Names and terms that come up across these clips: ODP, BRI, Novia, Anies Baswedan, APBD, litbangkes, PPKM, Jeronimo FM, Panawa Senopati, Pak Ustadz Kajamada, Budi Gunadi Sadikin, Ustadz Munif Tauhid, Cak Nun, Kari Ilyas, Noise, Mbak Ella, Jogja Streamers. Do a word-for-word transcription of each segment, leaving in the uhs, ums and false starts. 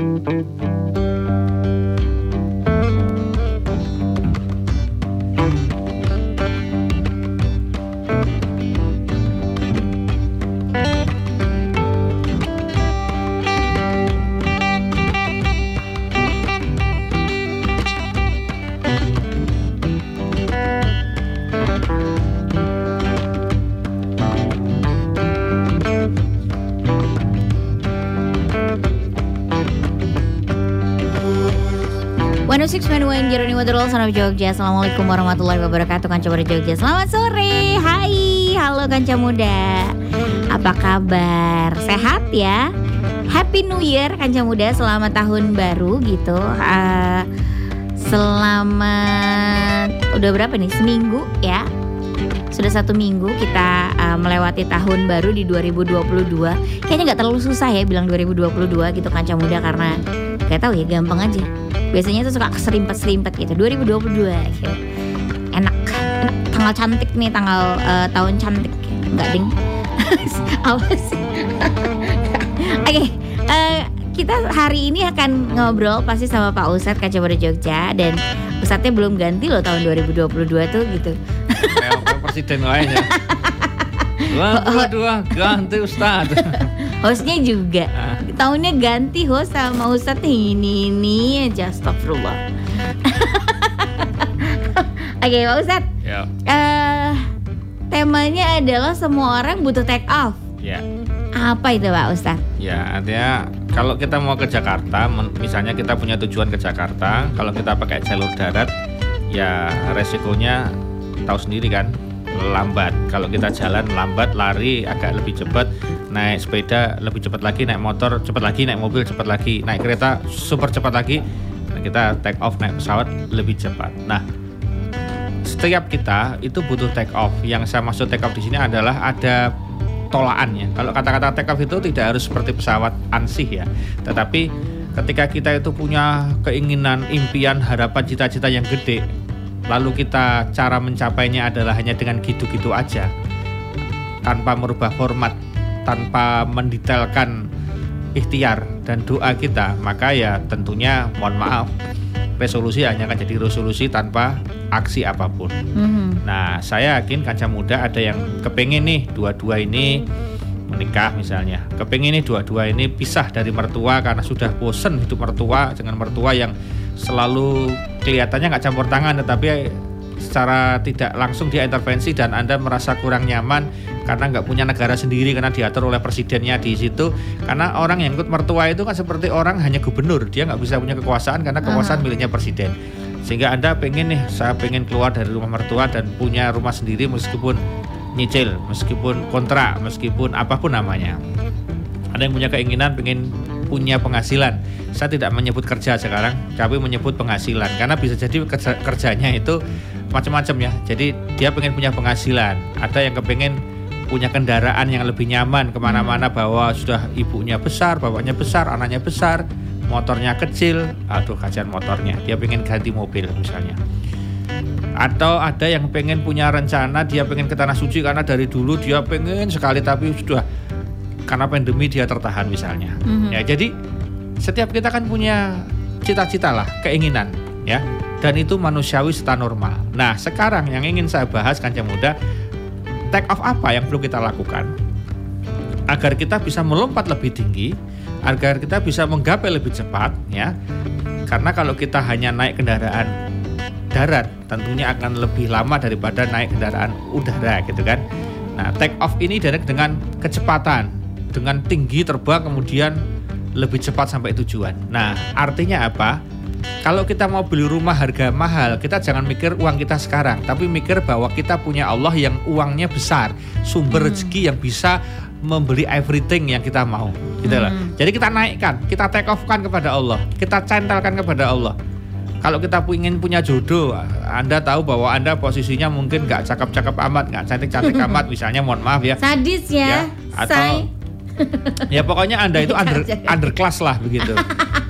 one oh six point one Jeronimo Sanap Jogja. Assalamualaikum warahmatullahi wabarakatuh. Kanca muda Jogja, selamat sore. Hai, halo kanca muda. Apa kabar? Sehat ya? Happy New Year kanca muda, selamat tahun baru gitu. uh, Selamat, udah berapa nih? Seminggu ya? Sudah satu minggu kita uh, melewati tahun baru di dua ribu dua puluh dua. Kayaknya gak terlalu susah ya bilang dua ribu dua puluh dua gitu kanca muda, karena gak tahu ya, gampang aja. Biasanya itu suka keserimpet-serimpet gitu. Dua ribu dua puluh dua gitu. Enak, enak. Tanggal cantik nih, tanggal uh, tahun cantik. Enggak ding. Apa sih? Oke, okay, uh, kita hari ini akan ngobrol pasti sama Pak Ustadz Kajamada Jogja. Dan Ustadznya belum ganti loh tahun dua ribu dua puluh dua tuh gitu. Kayak presiden lainnya. Dua-dua ganti Ustadz. Hostnya juga, tahunnya ganti host sama Ustadz ini ini aja, astagfirullah. Oke Pak Ustadz, yeah. uh, temanya adalah semua orang butuh take off. Yeah. Apa itu Pak Ustadz? Ya, yeah, artinya kalau kita mau ke Jakarta, misalnya kita punya tujuan ke Jakarta, kalau kita pakai jalur darat, ya resikonya tahu sendiri kan, lambat. Kalau kita jalan lambat, lari agak lebih cepat, naik sepeda lebih cepat lagi, naik motor cepat lagi, naik mobil cepat lagi, naik kereta super cepat lagi. Nah, kita take off naik pesawat lebih cepat. Nah, setiap kita itu butuh take off. Yang saya maksud take off di sini adalah ada tolaannya. Kalau kata-kata take off itu tidak harus seperti pesawat ansih ya, tetapi ketika kita itu punya keinginan, impian, harapan, cita-cita yang gede, lalu kita cara mencapainya adalah hanya dengan gitu-gitu aja, tanpa merubah format, tanpa mendetailkan ikhtiar dan doa kita, maka ya tentunya mohon maaf, resolusi hanya akan jadi resolusi tanpa aksi apapun. Mm-hmm. Nah, saya yakin kanca muda ada yang kepengen nih dua-dua ini menikah misalnya, kepengen nih dua-dua ini pisah dari mertua karena sudah bosen hidup mertua, dengan mertua yang selalu kelihatannya nggak campur tangan, tetapi secara tidak langsung dia intervensi dan Anda merasa kurang nyaman karena nggak punya negara sendiri, karena diatur oleh presidennya di situ. Karena orang yang ikut mertua itu kan seperti orang hanya gubernur, dia nggak bisa punya kekuasaan karena kekuasaan miliknya presiden. Sehingga Anda pengen nih, saya pengen keluar dari rumah mertua dan punya rumah sendiri meskipun nyicil, meskipun kontrak, meskipun apapun namanya. Ada yang punya keinginan pengen punya penghasilan. Saya tidak menyebut kerja sekarang, tapi menyebut penghasilan, karena bisa jadi kerja, kerjanya itu macam-macam ya. Jadi dia pengen punya penghasilan. Ada yang kepengen punya kendaraan yang lebih nyaman kemana-mana, bahwa sudah ibunya besar, bapaknya besar, anaknya besar, motornya kecil, aduh kasihan motornya, dia pengen ganti mobil misalnya. Atau ada yang pengen punya rencana, dia pengen ke Tanah Suci karena dari dulu dia pengen sekali, tapi sudah karena pandemi dia tertahan misalnya. Mm-hmm. Ya, jadi setiap kita kan punya cita-cita lah, keinginan ya. Dan itu manusiawi serta normal. Nah, sekarang yang ingin saya bahas kanca muda, take off apa yang perlu kita lakukan agar kita bisa melompat lebih tinggi, agar kita bisa menggapai lebih cepat ya. Karena kalau kita hanya naik kendaraan darat, tentunya akan lebih lama daripada naik kendaraan udara gitu kan. Nah, take off ini direct dengan kecepatan, dengan tinggi terbang kemudian lebih cepat sampai tujuan. Nah, artinya apa? Kalau kita mau beli rumah harga mahal, kita jangan mikir uang kita sekarang, tapi mikir bahwa kita punya Allah yang uangnya besar, sumber hmm. rezeki yang bisa membeli everything yang kita mau. Gitu lah. Hmm. Jadi kita naikkan, kita take off-kan kepada Allah, kita centelkan kepada Allah. Kalau kita ingin punya jodoh, Anda tahu bahwa Anda posisinya mungkin gak cakep-cakep amat, gak cantik-cantik amat misalnya, mohon maaf ya. Sadis ya, ya atau ya pokoknya Anda itu under, underclass lah begitu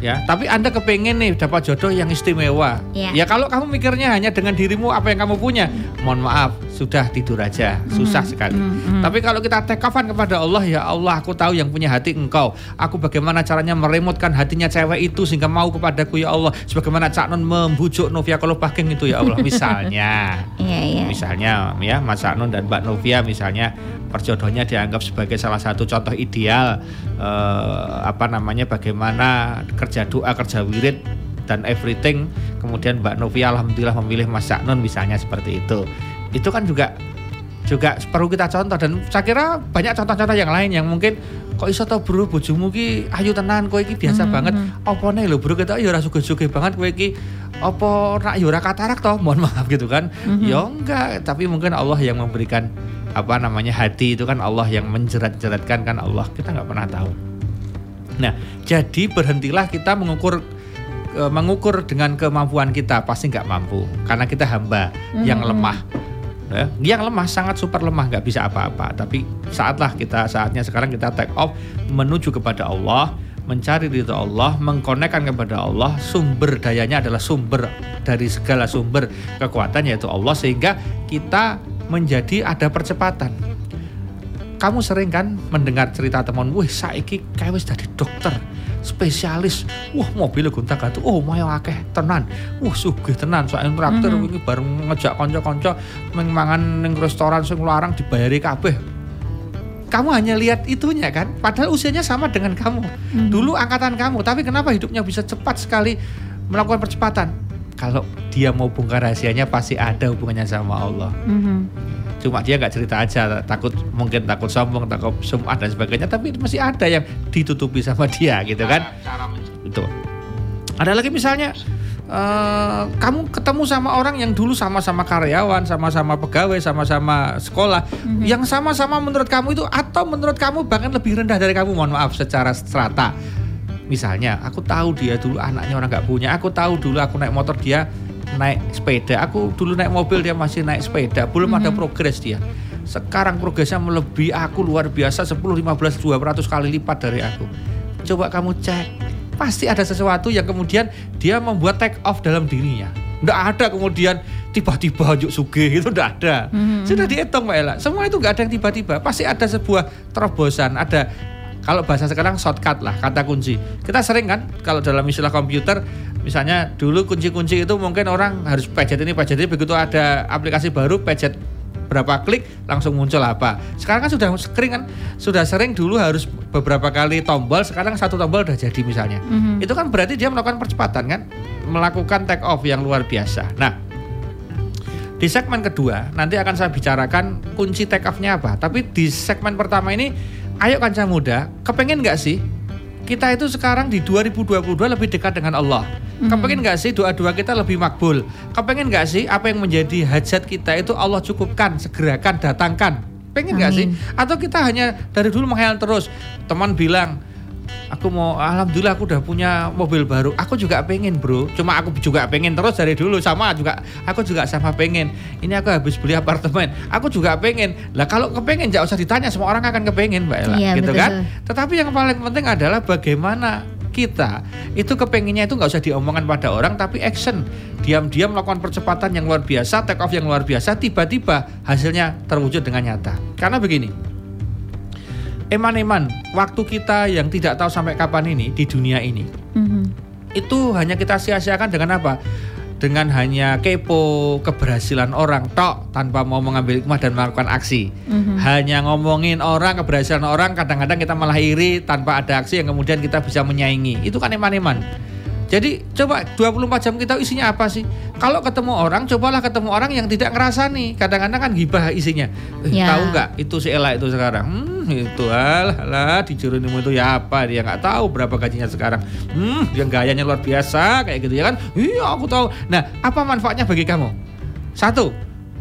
ya. Tapi Anda kepengen nih dapat jodoh yang istimewa ya. Ya kalau kamu mikirnya hanya dengan dirimu, apa yang kamu punya, mohon maaf, sudah tidur aja, susah hmm, sekali. Hmm, hmm. Tapi kalau kita tekafan kepada Allah, ya Allah, aku tahu yang punya hati Engkau. Aku bagaimana caranya meremotkan hatinya cewek itu sehingga mau kepadaku, ya Allah. Sebagaimana Cak Nun membujuk Novia kalau baking itu, ya Allah. Misalnya, yeah, yeah. misalnya ya Mas Cak Nun dan Mbak Novia misalnya perjodohannya dianggap sebagai salah satu contoh ideal eh, apa namanya bagaimana kerja doa, kerja wirid dan everything. Kemudian Mbak Novia alhamdulillah memilih Mas Cak Nun misalnya seperti itu. Itu kan juga juga perlu kita contoh, dan saya kira banyak contoh-contoh yang lain yang mungkin kok iso to bro bojomu ki ayu tenan, kowe iki biasa hmm, banget. Hmm. Opone lho bro ketok ya ora sugih-sugih banget kowe iki. Apa nak ya ora katarak to? Mohon maaf gitu kan. Hmm. Ya enggak, tapi mungkin Allah yang memberikan apa namanya hati itu kan, Allah yang menjerat-jeratkan kan Allah, kita enggak pernah tahu. Nah, jadi berhentilah kita mengukur mengukur dengan kemampuan kita, pasti nggak mampu karena kita hamba hmm. yang lemah, yang lemah sangat super lemah, nggak bisa apa-apa. Tapi saatlah kita saatnya sekarang kita take off menuju kepada Allah, mencari ridha Allah, mengkonekkan kepada Allah. Sumber dayanya adalah sumber dari segala sumber kekuatan yaitu Allah, sehingga kita menjadi ada percepatan. Kamu sering kan mendengar cerita teman, wih saiki kayak wis jadi dokter spesialis, wah mobilnya gonta-ganti, oh mayo akeh tenan, wah sugih tenan, soalnya traktir mm-hmm. ini bareng ngejak kanca-kanca mangan ning restoran sing larang dibayari kabeh. Kamu hanya lihat itunya kan, padahal usianya sama dengan kamu, mm-hmm. dulu angkatan kamu, tapi kenapa hidupnya bisa cepat sekali melakukan percepatan? Kalau dia mau bongkar rahasianya pasti ada hubungannya sama Allah. Mm-hmm. Cuma dia nggak cerita aja, takut mungkin takut sombong, takut sum'ah dan sebagainya, tapi masih ada yang ditutupi sama dia gitu kan. Itu ada lagi misalnya uh, kamu ketemu sama orang yang dulu sama-sama karyawan, sama-sama pegawai, sama-sama sekolah, mm-hmm. yang sama-sama menurut kamu itu atau menurut kamu bahkan lebih rendah dari kamu, mohon maaf, secara strata. Misalnya aku tahu dia dulu anaknya orang nggak punya, aku tahu dulu aku naik motor dia naik sepeda, aku dulu naik mobil dia masih naik sepeda, belum mm-hmm. ada progres dia. Sekarang progresnya melebihi aku luar biasa, sepuluh, lima belas, dua ratus kali lipat dari aku. Coba kamu cek, pasti ada sesuatu yang kemudian dia membuat take off dalam dirinya. Nggak ada kemudian tiba-tiba yuk sugih, itu nggak ada. Mm-hmm. Sudah dihitung Mbak Ella, semua itu nggak ada yang tiba-tiba, pasti ada sebuah terobosan, ada kalau bahasa sekarang shortcut lah, kata kunci. Kita sering kan kalau dalam istilah komputer, misalnya dulu kunci-kunci itu mungkin orang harus pencet ini, pencet ini, begitu ada aplikasi baru pencet berapa klik langsung muncul apa. Sekarang kan sudah sering kan, sudah sering dulu harus beberapa kali tombol, sekarang satu tombol udah jadi misalnya. Mm-hmm. Itu kan berarti dia melakukan percepatan kan, melakukan take off yang luar biasa. Nah, di segmen kedua nanti akan saya bicarakan kunci take off-nya apa. Tapi di segmen pertama ini, ayo kanca muda, kepengen nggak sih kita itu sekarang di dua ribu dua puluh dua lebih dekat dengan Allah? Kepengen gak sih doa-doa kita lebih makbul? Kepengen gak sih apa yang menjadi hajat kita itu Allah cukupkan, segerakan, datangkan? Pengen Amin. Gak sih? Atau kita hanya dari dulu menghayal terus, teman bilang aku mau, alhamdulillah aku udah punya mobil baru, aku juga pengen bro, cuma aku juga pengen terus dari dulu, sama juga, aku juga sama pengen, ini aku habis beli apartemen, aku juga pengen. Lah kalau kepengen gak usah ditanya, semua orang akan kepengen Mbak Ella, iya, gitu betul. Kan? Tetapi yang paling penting adalah bagaimana kita itu kepenginnya itu nggak usah diomongan pada orang, tapi action, diam-diam melakukan percepatan yang luar biasa, take off yang luar biasa, tiba-tiba hasilnya terwujud dengan nyata. Karena begini, eman-eman waktu kita yang tidak tahu sampai kapan ini di dunia ini, mm-hmm. itu hanya kita sia-siakan dengan apa? Dengan hanya kepo keberhasilan orang tok tanpa mau mengambil hikmah dan melakukan aksi. Mm-hmm. Hanya ngomongin orang, keberhasilan orang, kadang-kadang kita malah iri tanpa ada aksi yang kemudian kita bisa menyaingi. Itu kan eman-eman. Jadi coba dua puluh empat jam kita isinya apa sih? Kalau ketemu orang, cobalah ketemu orang yang tidak ngerasani. Kadang-kadang kan gibah isinya. Eh, ya. Tahu nggak itu si Ella itu sekarang? Hmm, itu alah, alah di Jeronimo itu ya apa? Dia nggak tahu berapa gajinya sekarang. Hmm, yang gayanya luar biasa kayak gitu ya kan? Iya aku tahu. Nah, apa manfaatnya bagi kamu? Satu,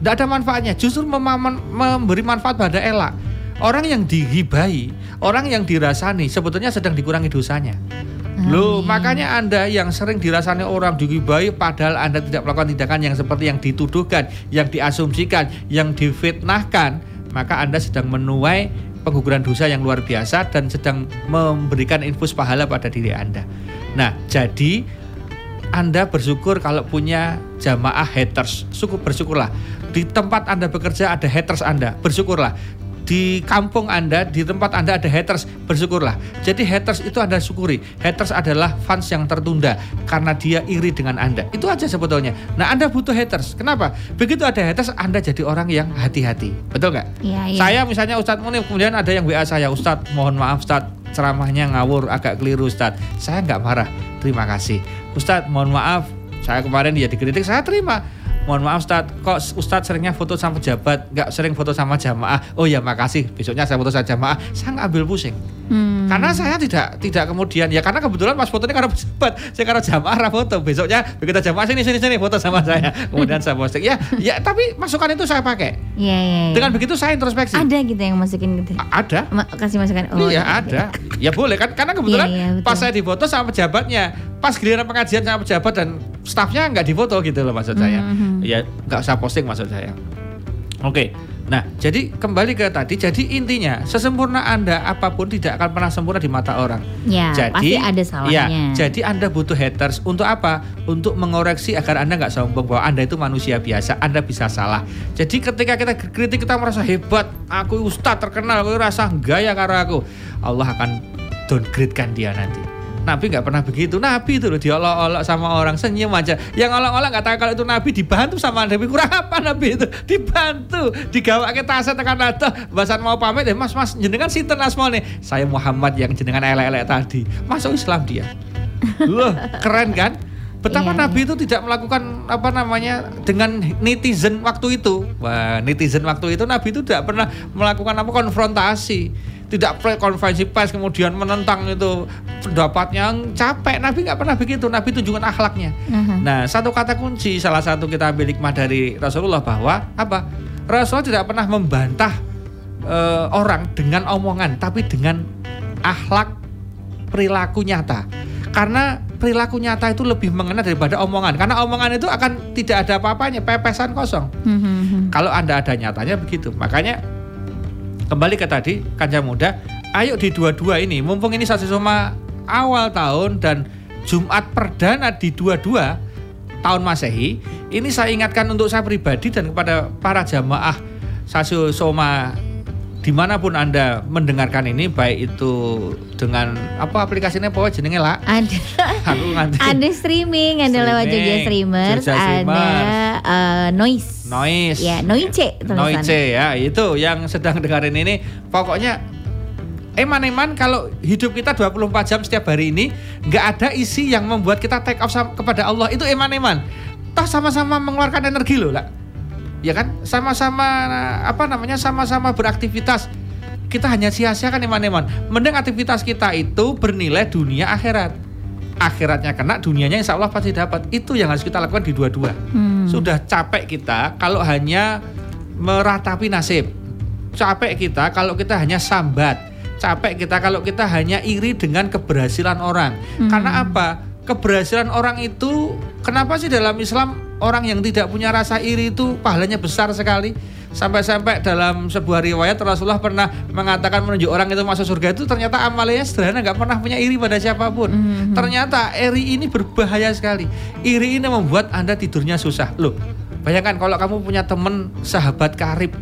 nggak ada manfaatnya. Justru mem- memberi manfaat pada Ella. Orang yang digibahi, orang yang dirasani sebetulnya sedang dikurangi dosanya. Loh, makanya Anda yang sering dirasani orang, digibahi, padahal Anda tidak melakukan tindakan yang seperti yang dituduhkan, yang diasumsikan, yang difitnahkan, maka Anda sedang menuai pengguguran dosa yang luar biasa dan sedang memberikan infus pahala pada diri Anda. Nah, jadi Anda bersyukur kalau punya jamaah haters, syukur bersyukurlah. Di tempat Anda bekerja ada haters Anda, bersyukurlah. Di kampung Anda, di tempat Anda ada haters, bersyukurlah. Jadi haters itu Anda syukuri. Haters adalah fans yang tertunda karena dia iri dengan Anda. Itu aja sebetulnya. Nah, Anda butuh haters. Kenapa? Begitu ada haters, Anda jadi orang yang hati-hati. Betul nggak? Ya, ya. Saya misalnya Ustadz Munif, kemudian ada yang W A saya, Ustadz mohon maaf Ustadz, ceramahnya ngawur, agak keliru Ustadz. Saya nggak marah, terima kasih. Ustadz mohon maaf, saya kemarin dia dikritik, saya terima. Mohon maaf Ustadz, kok Ustadz seringnya foto sama pejabat, gak sering foto sama jamaah. Oh ya makasih, besoknya saya foto sama jamaah. Saya gak ambil pusing. hmm. Karena saya tidak tidak kemudian, ya karena kebetulan pas fotonya karena pejabat, saya karena jamaah arah foto. Besoknya begitu jamaah sini sini sini foto sama saya. Kemudian saya posting, ya ya tapi masukan itu saya pakai. Ya, ya, ya. Dengan begitu saya introspeksi. Ada gitu yang masukin gitu? A- ada Ma- Kasih masukan? Oh, iya ada, okay. Ya boleh kan, karena kebetulan ya, ya, pas saya difoto sama pejabatnya. Pas giliran pengajian sama pejabat dan staffnya gak difoto gitu loh maksud saya. Mm-hmm. Ya nggak usah posting maksud saya. Oke, nah jadi kembali ke tadi. Jadi intinya sesempurna Anda apapun tidak akan pernah sempurna di mata orang. Ya, jadi, pasti ada salahnya. Ya, jadi Anda butuh haters untuk apa? Untuk mengoreksi agar Anda nggak sombong bahwa Anda itu manusia biasa. Anda bisa salah. Jadi ketika kita kritik kita merasa hebat. Aku ustaz terkenal. Aku rasa gaya karena aku. Allah akan downgrade-kan dia nanti. Nabi gak pernah begitu. Nabi itu loh diolok-olok sama orang, senyum aja. Yang olok-olok gak tahu kalau itu Nabi, dibantu sama Nabi. Kurang apa Nabi itu? Dibantu, digawake taset tekan adoh. Bahasan mau pamit, eh mas mas jenengan sinten asmane? Saya Muhammad yang jenengan elek-elek tadi. Masuk Islam dia. Loh keren kan? Betapa iya, Nabi iya. itu tidak melakukan apa namanya dengan netizen waktu itu. Wah, netizen waktu itu Nabi itu tidak pernah melakukan apa konfrontasi. Tidak pre-konferensi pers kemudian menentang itu pendapatnya, capek. Nabi gak pernah begitu, Nabi tunjukkan akhlaknya. Uh-huh. Nah satu kata kunci, salah satu kita ambil hikmah dari Rasulullah bahwa apa? Rasulullah tidak pernah membantah uh, orang dengan omongan, tapi dengan akhlak perilaku nyata. Karena perilaku nyata itu lebih mengena daripada omongan. Karena omongan itu akan tidak ada apa-apanya, pepesan kosong. Uh-huh. Kalau Anda ada nyatanya begitu, makanya kembali ke tadi, Kanca Muda, ayo di dua puluh dua ini, mumpung ini satu soma awal tahun dan Jumat perdana di dua puluh dua tahun Masehi, ini saya ingatkan untuk saya pribadi dan kepada para jamaah satu soma dimanapun Anda mendengarkan ini, baik itu dengan apa aplikasinya apa jenenge lah. Ada. Ada streaming, Anda lewat Jogja Streamers, Jogja Streamers. Ada uh, Noise. Noise. Ya, Noise Noise ya, itu yang sedang dengerin ini. Pokoknya eman-eman kalau hidup kita dua puluh empat jam setiap hari ini enggak ada isi yang membuat kita take off sama, kepada Allah, itu eman-eman. Toh sama-sama mengeluarkan energi loh, lah. Ya kan? Sama-sama apa namanya? Sama-sama beraktivitas. Kita hanya sia-siakan eman-eman. Mending aktivitas kita itu bernilai dunia akhirat. Akhiratnya kena, dunianya insya Allah pasti dapat. Itu yang harus kita lakukan di dua-dua. hmm. Sudah capek kita kalau hanya meratapi nasib. Capek kita kalau kita hanya sambat. Capek kita kalau kita hanya iri dengan keberhasilan orang. hmm. Karena apa? Keberhasilan orang itu, kenapa sih dalam Islam orang yang tidak punya rasa iri itu pahalanya besar sekali? Sampai-sampai dalam sebuah riwayat Rasulullah pernah mengatakan menunjuk orang itu masuk surga itu ternyata amalnya sederhana, gak pernah punya iri pada siapapun. mm-hmm. Ternyata iri ini berbahaya sekali. Iri ini membuat Anda tidurnya susah. Loh, bayangkan kalau kamu punya teman sahabat karib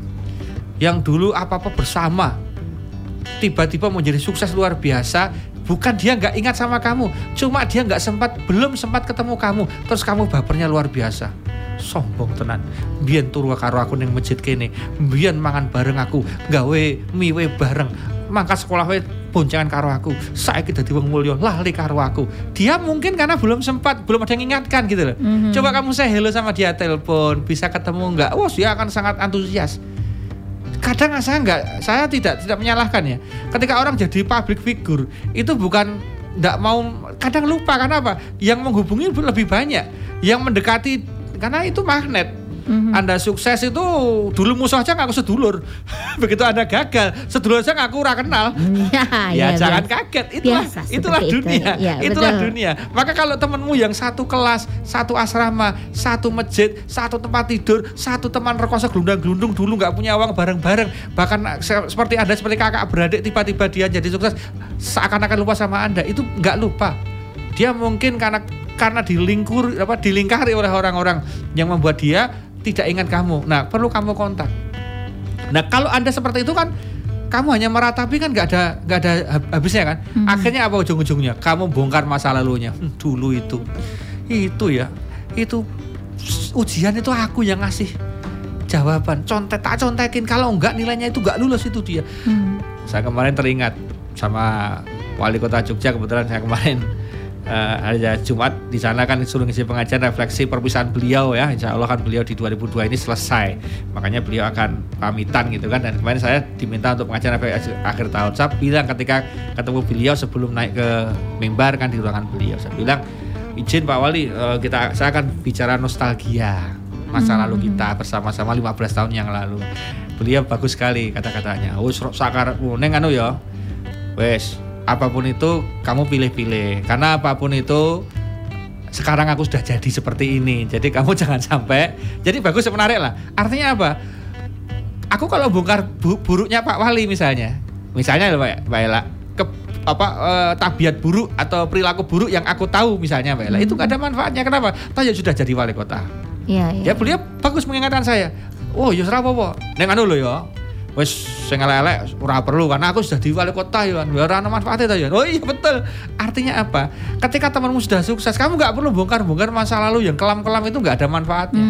yang dulu apa-apa bersama, tiba-tiba menjadi sukses luar biasa. Bukan dia gak ingat sama kamu, cuma dia gak sempat, belum sempat ketemu kamu. Terus kamu bapernya luar biasa. Sombong tenan. Mbiyen turu karo aku ning masjid kene. Mbiyen mangan bareng aku, gawe miwe bareng. Mangkat sekolah wae boncengan karo aku. Saiki dadi wong mulya, lali karo aku. Dia mungkin karena belum sempat, belum ada yang ingatkan gitu loh. Mm-hmm. Coba kamu say hello sama dia telepon, bisa ketemu enggak? Wah, dia akan sangat antusias. Kadang saya enggak, saya tidak tidak menyalahkan ya. Ketika orang jadi public figure, itu bukan enggak mau, kadang lupa karena apa? Yang menghubungi lebih banyak, yang mendekati, karena itu magnet. mm-hmm. Anda sukses itu dulu musuh aja ngaku sedulur. Begitu Anda gagal, sedulur aja ngaku ora kenal. Ya, ya, ya jangan biasa. Kaget. Itulah biasa, itulah dunia. Itu. Ya, itulah betul. Dunia. Maka kalau temanmu yang satu kelas, satu asrama, satu masjid, satu tempat tidur, satu teman rekoso glundang-glundung dulu enggak punya uang bareng-bareng, bahkan seperti Anda seperti kakak beradik, tiba-tiba dia jadi sukses, seakan-akan lupa sama Anda. Itu enggak lupa. Dia mungkin karena karena dilingkur apa dilingkari oleh orang-orang yang membuat dia tidak ingat kamu. Nah, perlu kamu kontak. Nah, kalau Anda seperti itu kan kamu hanya meratapi kan gak ada gak ada habisnya kan. Hmm. Akhirnya apa ujung-ujungnya? Kamu bongkar masa lalunya. Hmm, dulu itu. Itu ya. Itu ujian itu aku yang ngasih jawaban. Contek tak contekin. Kalau enggak nilainya itu gak lulus itu dia. Hmm. Saya kemarin teringat sama Wali Kota Jogja, kebetulan saya kemarin uh, hari Jumat di sana kan suruh ngisi pengajian refleksi perpisahan beliau ya. Insya Allah kan beliau di dua ribu dua ini selesai. Makanya beliau akan pamitan gitu kan. Dan kemarin saya diminta untuk pengajian refleksi akhir tahun. Saya bilang ketika ketemu beliau sebelum naik ke mimbar kan di ruangan beliau. Saya bilang, izin Pak Wali, uh, kita saya akan bicara nostalgia masa hmm. lalu kita bersama-sama lima belas tahun yang lalu. Beliau bagus sekali kata-katanya. Wis sakar kuning anu ya. Wes, apapun itu kamu pilih-pilih. Karena apapun itu sekarang aku sudah jadi seperti ini. Jadi kamu jangan sampai. Jadi bagus dan menarik lah. Artinya apa? Aku kalau bongkar bu- buruknya Pak Wali misalnya. Misalnya loh Pak, Mbak Ella, ke apa e, tabiat buruk atau perilaku buruk yang aku tahu misalnya Mbak Ella, itu enggak ada manfaatnya. Kenapa? Toh sudah jadi wali kota. Iya, iya. Ya beliau bagus mengingatkan saya. Oh, ya serah apa-apa. Neng anu lho ya. Wis sing elek-elek ora perlu karena aku sudah di wali kota ya. Ora ana manfaate ta ya. Oh iya betul. Artinya apa? Ketika temanmu sudah sukses, kamu enggak perlu bongkar-bongkar masa lalu yang kelam-kelam itu enggak ada manfaatnya.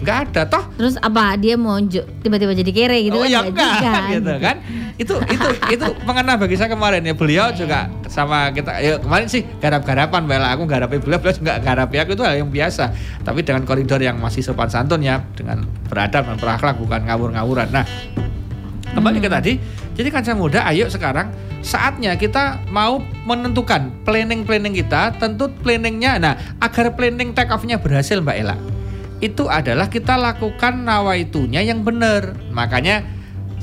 Enggak hmm. ada toh. Terus apa dia mau tiba-tiba jadi kere gitu oh, kan? Oh ya enggak gitu kan. Itu itu itu mengena bagi saya kemarin ya. Beliau yeah. juga sama kita ya, kemarin sih garap-garapan Bella. Aku garapi beliau, beliau enggak garapi aku, itu hal yang biasa. Tapi dengan koridor yang masih sopan santun ya, dengan beradab dan berakhlak bukan ngawur-ngawuran. Nah, kembali ke tadi, jadi kancah muda, ayo sekarang saatnya kita mau menentukan planning-planning kita, tentu planningnya, nah agar planning take off-nya berhasil Mbak Ella, itu adalah kita lakukan nawaitunya yang benar. Makanya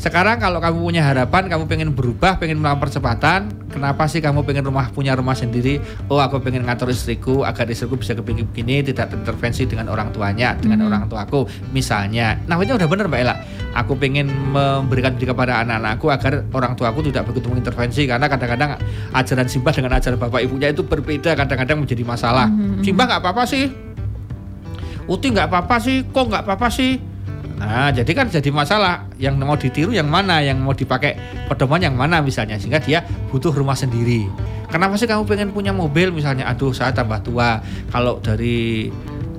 sekarang kalau kamu punya harapan, kamu pengen berubah, pengen melakukan percepatan, kenapa sih kamu pengen rumah punya rumah sendiri? Oh aku pengen ngatur istriku agar istriku bisa kepingin-kepingin, tidak terintervensi dengan orang tuanya, dengan hmm. orang tuaku misalnya. Nawainya udah benar Mbak Ella. Aku pengen memberikan diri kepada anak-anakku agar orang tuaku tidak begitu mengintervensi, karena kadang-kadang ajaran Simbah dengan ajaran bapak ibunya itu berbeda, kadang-kadang menjadi masalah. Mm-hmm. Simbah nggak apa-apa sih, Uti nggak apa-apa sih, Ko nggak apa-apa sih. Nah jadi kan jadi masalah, yang mau ditiru yang mana, yang mau dipakai pedoman yang mana misalnya, sehingga dia butuh rumah sendiri. Kenapa sih kamu pengen punya mobil misalnya? Aduh saya tambah tua, kalau dari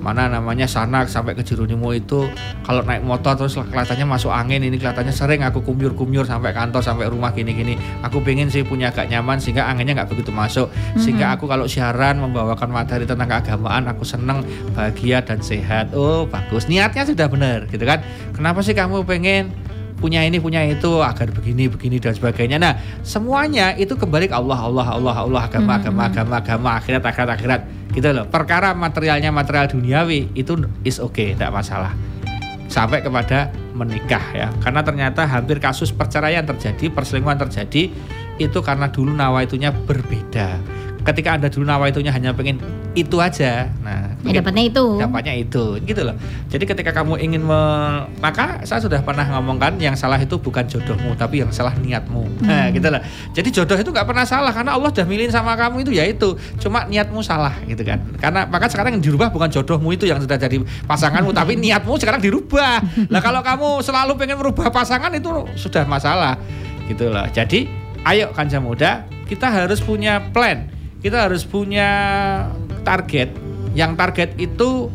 mana namanya sanak sampai ke Jeronimo itu kalau naik motor terus kelihatannya masuk angin, ini kelihatannya sering aku kumyur-kumyur sampai kantor sampai rumah gini-gini. Aku pengen sih punya agak nyaman sehingga anginnya nggak begitu masuk, mm-hmm. sehingga aku kalau siaran membawakan materi tentang keagamaan aku seneng, bahagia dan sehat. Oh bagus, niatnya sudah benar gitu kan. Kenapa sih kamu pengen punya ini punya itu agar begini begini dan sebagainya. Nah semuanya itu kembali ke Allah Allah Allah Allah, agama agama agama agama, akhirat akhirat akhirat gitu loh. Perkara materialnya material duniawi itu is okay, tidak masalah, sampai kepada menikah ya. Karena ternyata hampir kasus perceraian terjadi, perselingkuhan terjadi itu karena dulu nawaitunya berbeda. Ketika Anda dulu nawaitunya hanya pengen itu aja, nah ya, dapatnya itu, dapatnya itu, gitu loh. Jadi ketika kamu ingin me... maka saya sudah pernah ngomongkan yang salah itu bukan jodohmu, tapi yang salah niatmu. Hmm. Nah, gitu loh. Jadi jodoh itu nggak pernah salah karena Allah sudah milihin sama kamu itu, ya itu. Cuma niatmu salah, gitu kan. Karena maka sekarang yang dirubah bukan jodohmu itu yang sudah jadi pasanganmu, tapi niatmu sekarang dirubah. Nah kalau kamu selalu pengen merubah pasangan itu sudah masalah, gitu loh. Jadi ayo kancah muda, kita harus punya plan. Kita harus punya target, yang target itu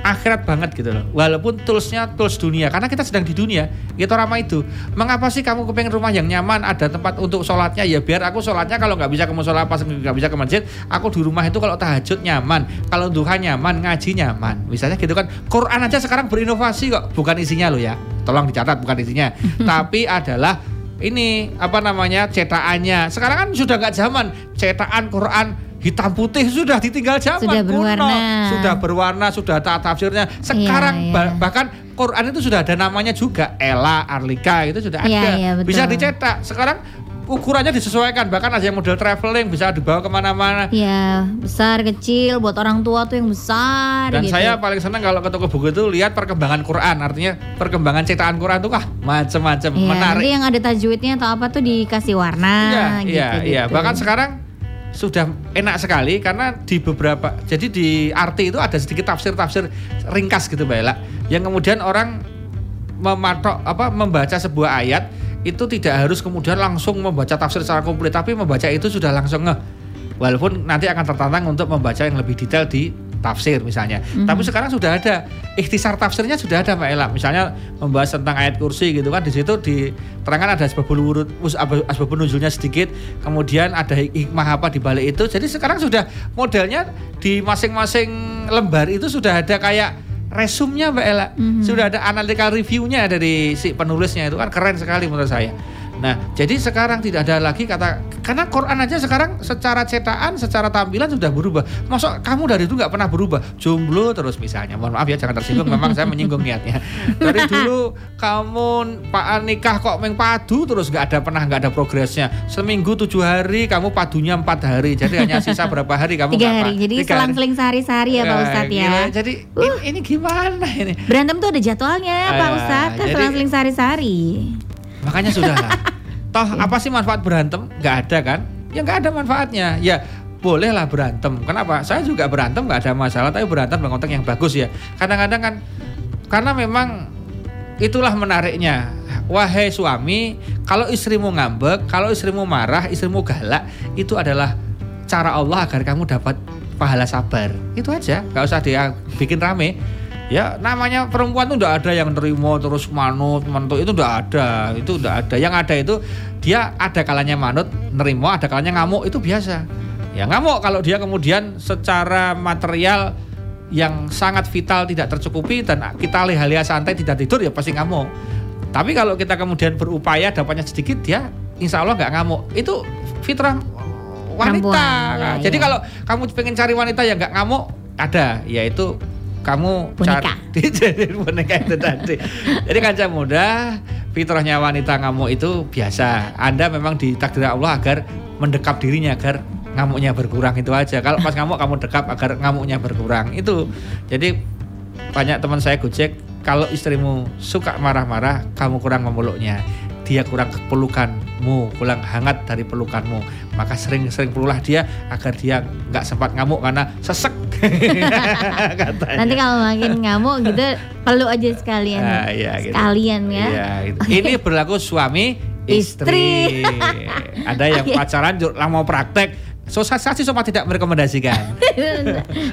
akhirat banget gitu loh. Walaupun toolsnya tools dunia, karena kita sedang di dunia, kita ramai itu. Mengapa sih kamu kepengen rumah yang nyaman, ada tempat untuk sholatnya? Ya biar aku sholatnya kalau nggak bisa ke mushola pas nggak bisa ke masjid, aku di rumah itu kalau tahajud nyaman, kalau duha nyaman, ngaji nyaman. Misalnya gitu kan. Quran aja sekarang berinovasi kok, bukan isinya loh ya. Tolong dicatat bukan isinya, tapi adalah ini apa namanya cetakannya. Sekarang kan sudah nggak zaman cetakan Quran hitam putih, sudah ditinggal zaman, sudah berwarna, kuno, sudah berwarna, sudah ta- tafsirnya. Sekarang iya, iya. bahkan Quran itu sudah ada namanya juga, Ella, Arlika itu sudah ada, iya, iya, bisa dicetak. Sekarang ukurannya disesuaikan, bahkan ada yang model traveling bisa dibawa kemana-mana. Iya, besar, kecil, buat orang tua tuh yang besar. Dan gitu. Saya paling senang kalau ke toko buku itu lihat perkembangan Quran, artinya perkembangan cetakan Quran tuh kah macam-macam ya, menarik. Iya, yang ada tajwidnya atau apa tuh dikasih warna. Iya, gitu, iya, gitu. Bahkan sekarang sudah enak sekali karena di beberapa, jadi di arti itu ada sedikit tafsir-tafsir ringkas gitu Mbak Ella, yang kemudian orang mematok apa membaca sebuah ayat itu tidak harus kemudian langsung membaca tafsir secara komplit, tapi membaca itu sudah langsung ngeh, walaupun nanti akan tertantang untuk membaca yang lebih detail di tafsir misalnya. Mm-hmm. Tapi sekarang sudah ada ikhtisar tafsirnya, sudah ada Mbak Ella, misalnya membahas tentang ayat kursi gitu kan, di situ diterangkan ada asbabul wurud, asbabun nuzulnya sedikit, kemudian ada hikmah apa di balik itu. Jadi sekarang sudah modelnya di masing-masing lembar itu sudah ada kayak resumnya Mbak Ella, mm-hmm. sudah ada analytical reviewnya dari si penulisnya, itu kan keren sekali menurut saya. Nah, jadi sekarang tidak ada lagi kata, karena Quran aja sekarang secara cetakan, secara tampilan sudah berubah. Masa kamu dari dulu nggak pernah berubah, jomblo terus misalnya. Mohon maaf ya, jangan tersinggung, memang saya menyinggung niatnya. Dari dulu kamu pak nikah kok meng padu terus nggak ada pernah nggak ada progresnya. Seminggu tujuh hari, kamu padunya empat hari. Jadi hanya sisa berapa hari kamu? Tiga hari. Apa? Jadi selang-seling sehari-sehari ya Pak Ustadz ya. Gila. Jadi uh. ini, ini gimana ini? Berantem tuh ada jadwalnya ah, Pak Ustadz kan, jadi selang-seling sehari-sehari. Makanya sudah lah. Toh ya, apa sih manfaat berantem? Gak ada kan? Ya gak ada manfaatnya. Ya bolehlah berantem. Kenapa? Saya juga berantem gak ada masalah. Tapi berantem dengan konteks yang bagus ya. Kadang-kadang kan, karena memang itulah menariknya. Wahai suami, kalau istrimu ngambek, kalau istrimu marah, istrimu galak, itu adalah cara Allah agar kamu dapat pahala sabar. Itu aja. Gak usah dia bikin rame. Ya namanya perempuan tuh enggak ada yang nerimo terus manut mentuk, itu enggak ada, itu enggak ada. Yang ada itu dia ada kalanya manut nerimo, ada kalanya ngamuk, itu biasa. Ya ngamuk kalau dia kemudian secara material yang sangat vital tidak tercukupi dan kita leha-leha santai tidak tidur, ya pasti ngamuk. Tapi kalau kita kemudian berupaya dapatnya sedikit, dia insya Allah enggak ngamuk. Itu fitrah wanita. Perempuan, ya, jadi ya, kalau kamu pengen cari wanita yang enggak ngamuk ada, yaitu kamu boneka. Jadi boneka itu tadi. Jadi kancah muda, fitrahnya wanita ngamuk itu biasa. Anda memang ditakdir Allah agar mendekap dirinya agar ngamuknya berkurang, itu aja. Kalau pas ngamuk kamu dekap agar ngamuknya berkurang. Itu. Jadi banyak teman saya Gojek, kalau istrimu suka marah-marah, kamu kurang memeluknya. Dia kurang pelukanmu, kurang hangat dari pelukanmu. Maka sering-sering pelulah dia agar dia nggak sempat ngamuk karena sesek. Nanti kalau makin ngamuk gitu, peluk aja sekalian. Nah, ya, gitu. Sekalian ya. Ya gitu. Okay. Ini berlaku suami istri. istri. Ada yang okay. pacaran lama praktek. Sosialisasi semua tidak merekomendasikan.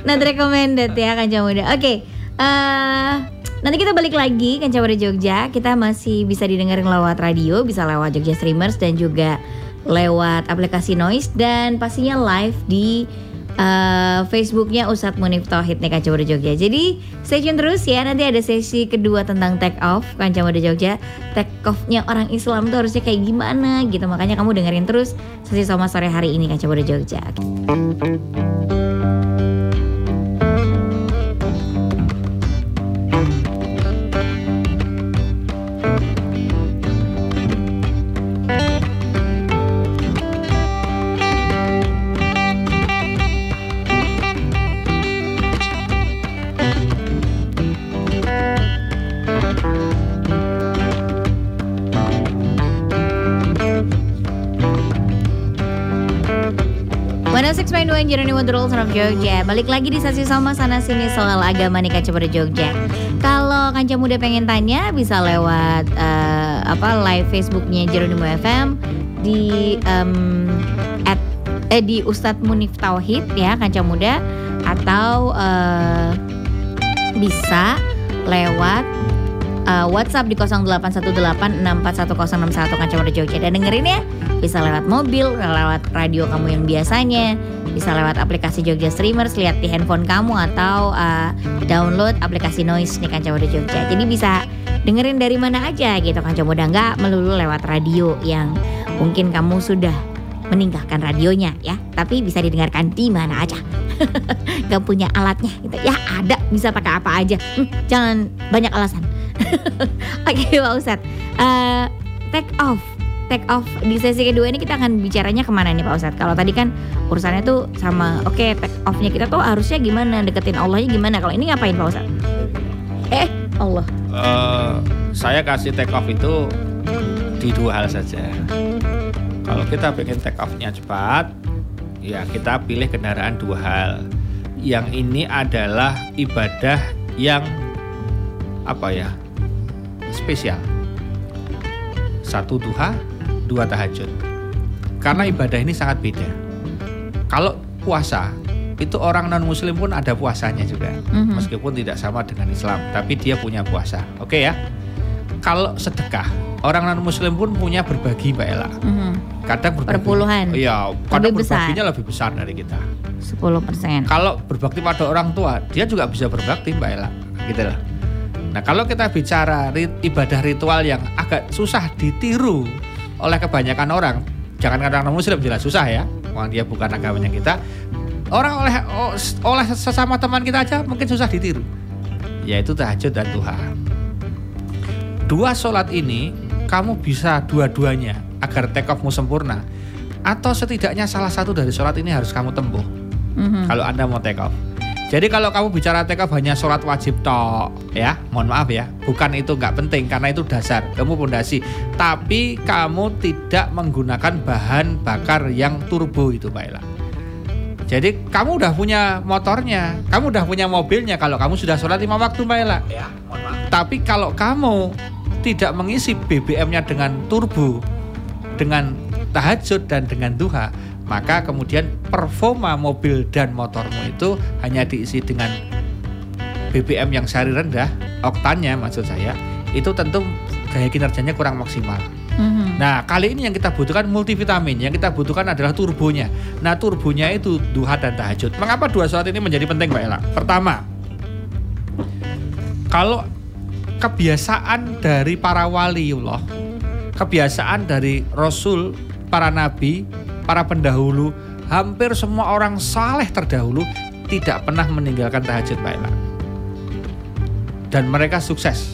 Not recommended ya Kanca Muda. Oke. Okay. Uh... Nanti kita balik lagi ke Kanca Jogja. Kita masih bisa didengar lewat radio, bisa lewat Jogja Streamers dan juga lewat aplikasi Noise, dan pastinya live di uh, Facebooknya Ustadz Munif Tauhid nih Kanca Jogja. Jadi stay tune terus ya, nanti ada sesi kedua tentang take off Kanca Jogja. Take off-nya orang Islam tuh harusnya kayak gimana gitu. Makanya kamu dengerin terus sesi Soma sore hari ini Kanca Jogja. one oh six point two Jeronimo from Jogja. Balik lagi di stasiun Soma sana sini soal agama nih Kanca Jogja. Kalau Kanca Muda pengen tanya bisa lewat uh, apa live Facebooknya Jeronimo F M di um, at eh, di Ustadz Munif Tauhid ya Kanca Muda, atau uh, bisa lewat uh, WhatsApp di nol delapan satu delapan enam empat satu nol enam satu Kanca Muda Jogja. Dan dengerin ya, bisa lewat mobil, lewat radio kamu yang biasanya, bisa lewat aplikasi Jogja Streamers, lihat di handphone kamu, atau uh, download aplikasi Noise nih Kanca Muda Jogja. Jadi bisa dengerin dari mana aja gitu Kanca Muda, nggak melulu lewat radio yang mungkin kamu sudah meninggalkan radionya ya, tapi bisa didengarkan di mana aja. Gak punya alatnya gitu ya, ada, bisa pakai apa aja. Hmm, jangan banyak alasan. Oke Pak Ustadz, uh, take off Take off di sesi kedua ini kita akan bicaranya kemana nih Pak Ustadz? Kalau tadi kan urusannya tuh sama oke okay, take offnya kita tuh harusnya gimana, deketin Allahnya gimana. Kalau ini ngapain Pak Ustadz? Eh Allah uh, saya kasih take off itu di dua hal saja. Kalau kita pengen take offnya cepat, ya kita pilih kendaraan dua hal. Yang ini adalah ibadah yang apa ya, spesial. Satu duha, dua tahajud. Karena ibadah ini sangat beda. Kalau puasa, itu orang non muslim pun ada puasanya juga, mm-hmm. meskipun tidak sama dengan Islam, tapi dia punya puasa. Oke ya. Kalau sedekah, orang non muslim pun punya berbagi, Mbak Ella. Mm-hmm. Kadang berbagi, perpuluhan. Iya, kadang lebih berbaginya besar. Lebih besar dari kita. sepuluh persen. Kalau berbakti pada orang tua, dia juga bisa berbakti, Mbak Ella. Gitu lah. Nah, kalau kita bicara rit, ibadah ritual yang agak susah ditiru oleh kebanyakan orang, jangan kata orang muslim, jelas susah ya, walaupun dia bukan agamanya kita, orang oleh oleh sesama teman kita aja mungkin susah ditiru, yaitu tahajud dan duha. Dua sholat ini kamu bisa dua-duanya agar take offmu sempurna, atau setidaknya salah satu dari sholat ini harus kamu tempuh, mm-hmm. kalau Anda mau take off. Jadi kalau kamu bicara T K hanya sholat wajib tok, ya, mohon maaf ya, bukan itu nggak penting karena itu dasar, kamu pondasi. Tapi kamu tidak menggunakan bahan bakar yang turbo itu, Mbak Ella. Jadi kamu udah punya motornya, kamu udah punya mobilnya kalau kamu sudah sholat lima waktu, Mbak Ella. Ya, mohon maaf. Tapi kalau kamu tidak mengisi B B M-nya dengan turbo, dengan tahajud dan dengan duha, maka kemudian performa mobil dan motormu itu hanya diisi dengan B B M yang sehari rendah, oktannya maksud saya, itu tentu gaya kinerjanya kurang maksimal. Mm-hmm. Nah, kali ini yang kita butuhkan multivitamin, yang kita butuhkan adalah turbonya. Nah, turbonya itu duha dan tahajud. Mengapa dua sholat ini menjadi penting, Mbak Ella? Pertama, kalau kebiasaan dari para waliullah, kebiasaan dari Rasul, para nabi, para pendahulu, hampir semua orang saleh terdahulu tidak pernah meninggalkan tahajud, Mbak Ella. Dan mereka sukses.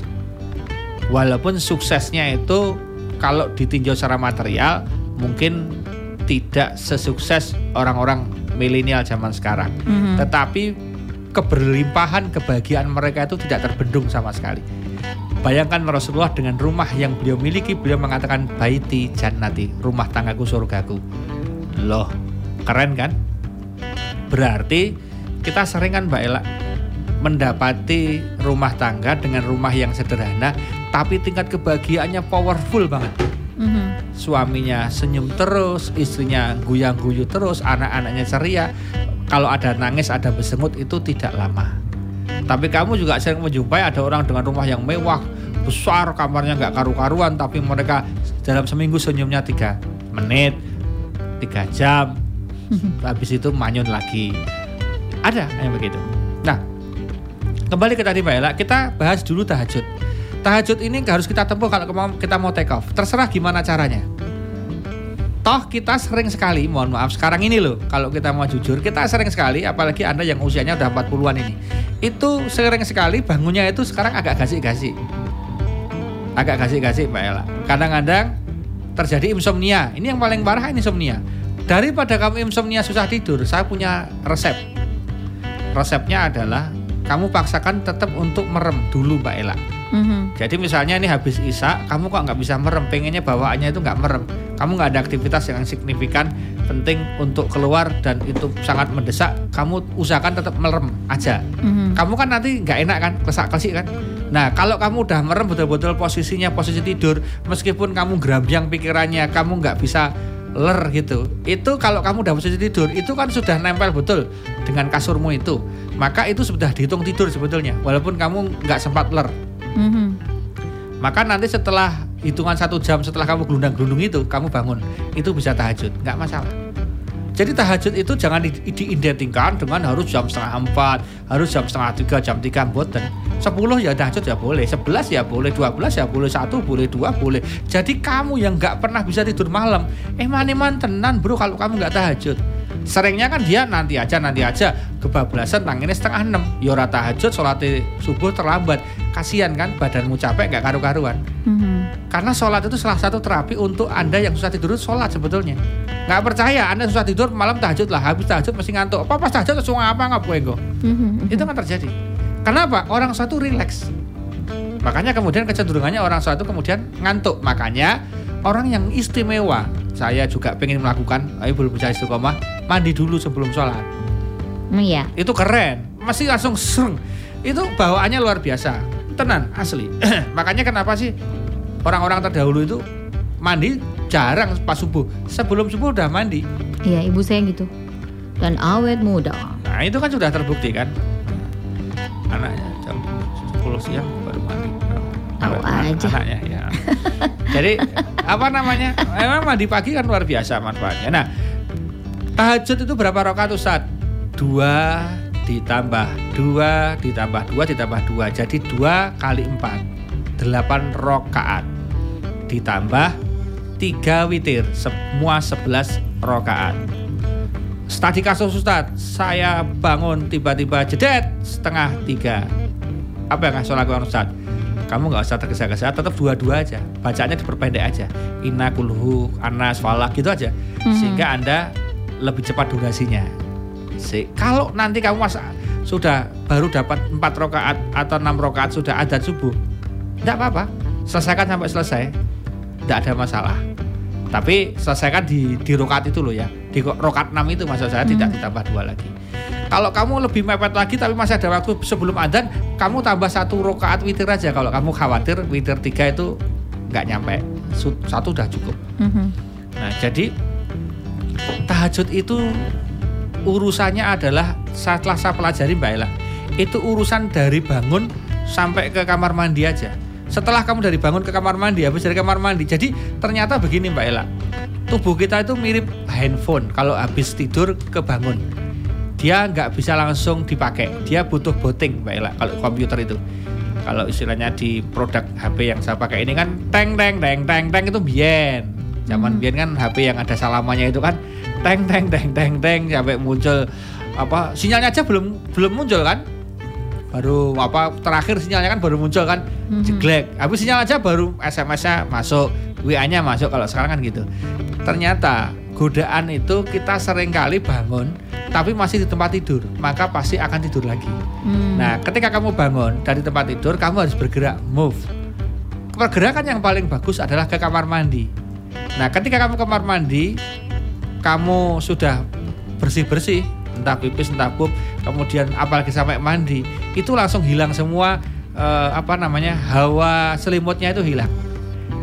Walaupun suksesnya itu kalau ditinjau secara material mungkin tidak sesukses orang-orang milenial zaman sekarang. Mm-hmm. Tetapi keberlimpahan, kebahagiaan mereka itu tidak terbendung sama sekali. Bayangkan Rasulullah dengan rumah yang beliau miliki, beliau mengatakan baiti jannati, rumah tanggaku surgaku. Loh, keren kan? Berarti kita sering kan, Mbak Ella, mendapati rumah tangga dengan rumah yang sederhana, tapi tingkat kebahagiaannya powerful banget. Mm-hmm. Suaminya senyum terus, istrinya guyang-guyu terus, anak-anaknya ceria. Kalau ada nangis, ada bersengut, itu tidak lama. Tapi kamu juga sering menjumpai ada orang dengan rumah yang mewah, besar, kamarnya gak karu-karuan, tapi mereka dalam seminggu senyumnya tiga menit, tiga jam, habis itu manyun lagi. Ada yang begitu. Nah, kembali ke tadi, Mbak Ella, kita bahas dulu tahajud. Tahajud ini harus kita tempuh kalau kita mau take off. Terserah gimana caranya. Toh kita sering sekali, mohon maaf sekarang ini loh, kalau kita mau jujur, kita sering sekali, apalagi Anda yang usianya udah empat puluhan ini, itu sering sekali bangunnya itu sekarang agak gasik-gasik. Agak gasik-gasik, Mbak Ella. Kadang-kadang terjadi insomnia. Ini yang paling parah, ini insomnia. Daripada kamu insomnia susah tidur, saya punya resep. Resepnya adalah kamu paksakan tetap untuk merem dulu, Mbak Ella. Mm-hmm. Jadi misalnya ini habis isya, kamu kok nggak bisa merem, pengennya bawaannya itu nggak merem. Kamu nggak ada aktivitas yang signifikan, penting untuk keluar dan itu sangat mendesak, kamu usahakan tetap merem aja. Mm-hmm. Kamu kan nanti nggak enak kan, klesak-klesik kan. Nah, kalau kamu udah merem betul-betul posisinya, posisi tidur, meskipun kamu gerambyang pikirannya, kamu nggak bisa ler gitu, itu kalau kamu udah posisi tidur, itu kan sudah nempel betul dengan kasurmu itu. Maka itu sudah dihitung tidur sebetulnya, walaupun kamu nggak sempat ler. Mm-hmm. Maka nanti setelah hitungan satu jam setelah kamu gelundang-gelundung itu, kamu bangun, itu bisa tahajud, nggak masalah. Jadi tahajud itu jangan diidentikan dengan harus jam setengah empat, harus jam setengah tiga, jam tiga, boten. Sepuluh ya tahajud ya boleh, sebelas ya boleh, dua belas ya boleh, satu boleh, dua boleh. Jadi kamu yang nggak pernah bisa tidur malam, eh maneman tenan bro kalau kamu nggak tahajud. Seringnya kan dia nanti aja, nanti aja kebablasan, tanginnya setengah enam, yora tahajud, sholat subuh terlambat. Kasian kan, badanmu capek, gak karu-karuan. Mm-hmm. Karena sholat itu salah satu terapi untuk Anda yang susah tidur, sholat sebetulnya. Gak percaya, Anda susah tidur, malam tahajud lah, habis tahajud mesti ngantuk. Apa pas tahajud, langsung apa, ngap gue go. Mm-hmm. Itu kan terjadi. Kenapa? Orang susah itu relax. Makanya kemudian kecenderungannya orang susah itu kemudian ngantuk. Makanya orang yang istimewa, saya juga pengen melakukan, ayo belum bisa istiqomah, mandi dulu sebelum sholat. Iya. Mm, itu keren. Masih langsung sereng. Itu bawaannya luar biasa. Tenan, asli. Makanya kenapa sih orang-orang terdahulu itu mandi jarang pas subuh. Sebelum subuh udah mandi. Iya, ibu saya gitu. Dan awet muda. Nah, itu kan sudah terbukti kan. Anaknya jam sepuluh siang baru mandi. Tahu aja. Anaknya, ya. Jadi apa namanya? Emang mandi pagi kan luar biasa manfaatnya. Nah, tahajud itu berapa rakaat Ustaz? Dua ditambah dua ditambah dua ditambah dua. Jadi dua kali empat delapan rakaat. Ditambah tiga witir. Semua sebelas rakaat. Tadi kasus Ustadz, saya bangun tiba-tiba jedet setengah tiga. Apa yang ngasih lakukan Ustadz? Kamu gak usah tergesa-gesa, tetap dua-dua aja. Bacaannya diperpendek aja. Inna kulhu, anas, falak gitu aja. Mm-hmm. Sehingga Anda lebih cepat durasinya. Se- Kalau nanti kamu masa sudah baru dapat empat rakaat atau enam rakaat sudah adzan subuh, gak apa-apa, selesaikan sampai selesai. Gak ada masalah. Tapi selesaikan di, di rokat itu loh ya. Di rokat enam itu maksud saya, hmm. tidak ditambah dua lagi. Kalau kamu lebih mepet lagi tapi masih ada waktu sebelum adzan, kamu tambah satu rokaat witir aja. Kalau kamu khawatir witir tiga itu gak nyampe, satu udah cukup. hmm. Nah jadi tahajud itu urusannya adalah, setelah saya pelajari Mbak Ella, itu urusan dari bangun sampai ke kamar mandi aja. Setelah kamu dari bangun ke kamar mandi, habis dari kamar mandi. Jadi ternyata begini Mbak Ella, tubuh kita itu mirip handphone. Kalau habis tidur kebangun, dia nggak bisa langsung dipakai. Dia butuh booting Mbak Ella. Kalau komputer itu, kalau istilahnya di produk H P yang saya pakai ini kan teng teng teng teng teng itu bien. Zaman bien kan H P yang ada salamannya itu kan teng teng teng teng teng sampai muncul apa sinyalnya aja belum belum muncul kan. Baru apa terakhir sinyalnya kan baru muncul kan, mm-hmm. jeglek. Habis sinyal aja baru S M S-nya masuk, W A-nya masuk kalau sekarang kan gitu. Ternyata godaan itu kita seringkali bangun tapi masih di tempat tidur, maka pasti akan tidur lagi. Mm. Nah, ketika kamu bangun dari tempat tidur, kamu harus bergerak, move. Pergerakan yang paling bagus adalah ke kamar mandi. Nah, ketika kamu ke kamar mandi, kamu sudah bersih-bersih, entah pipis entah pup, kemudian apalagi sampai mandi, itu langsung hilang semua eh, apa namanya hawa selimutnya itu hilang.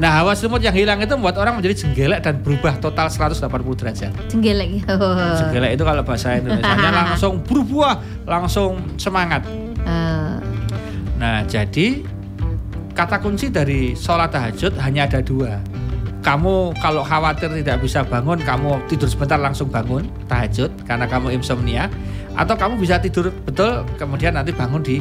Nah hawa selimut yang hilang itu membuat orang menjadi jenggelek dan berubah total seratus delapan puluh derajat. Jenggelek. Oh. Jenggelek itu kalau bahasa Indonesia langsung berubah, langsung semangat. Uh. Nah jadi kata kunci dari sholat tahajud hanya ada dua. Kamu kalau khawatir tidak bisa bangun, kamu tidur sebentar langsung bangun tahajud karena kamu insomnia, atau kamu bisa tidur betul kemudian nanti bangun di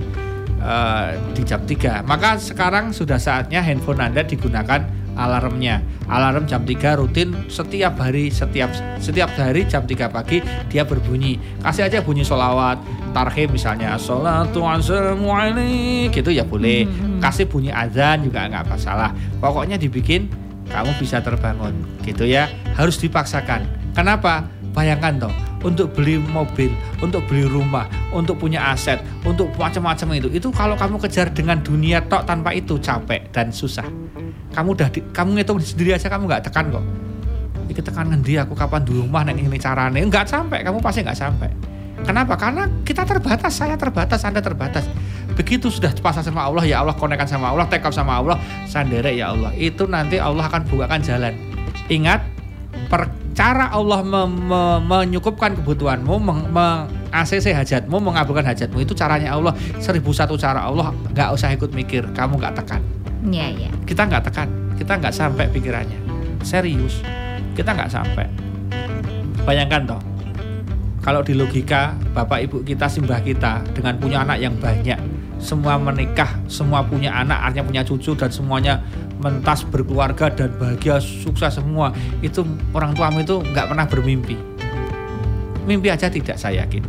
uh, di jam tiga. Maka sekarang sudah saatnya handphone Anda digunakan alarmnya. Alarm jam tiga rutin setiap hari, setiap setiap hari jam tiga pagi dia berbunyi. Kasih aja bunyi sholawat, tarhim misalnya sholatu wassalamu alaihi gitu ya boleh. Kasih bunyi azan juga enggak masalah. Pokoknya dibikin kamu bisa terbangun gitu ya, harus dipaksakan. Kenapa? Bayangkan toh, untuk beli mobil, untuk beli rumah, untuk punya aset, untuk macam-macam itu, itu kalau kamu kejar dengan dunia tok tanpa itu capek dan susah. Kamu udah di, kamu ngitung sendiri aja kamu nggak tekan kok. Iki tekan ngendi aku kapan di rumah nek ini carane nggak sampai, kamu pasti nggak sampai. Kenapa? Karena kita terbatas, saya terbatas, Anda terbatas. Begitu sudah pasang sama Allah, ya Allah, konekkan sama Allah, take up sama Allah, sandere ya Allah. Itu nanti Allah akan bukakan jalan. Ingat, per, cara Allah me, me, menyukupkan kebutuhanmu, meng, meng-A C C hajatmu, mengabulkan hajatmu, itu caranya Allah. Seribu satu cara Allah, gak usah ikut mikir, kamu gak tekan. Yeah, yeah. Kita gak tekan, kita gak sampai pikirannya. Serius, kita gak sampai. Bayangkan toh, kalau di logika, bapak ibu kita, simbah kita dengan punya anak yang banyak, semua menikah, semua punya anak, artinya punya cucu dan semuanya mentas berkeluarga dan bahagia, sukses semua, itu orang tuamu itu gak pernah bermimpi. Mimpi aja tidak, saya yakin.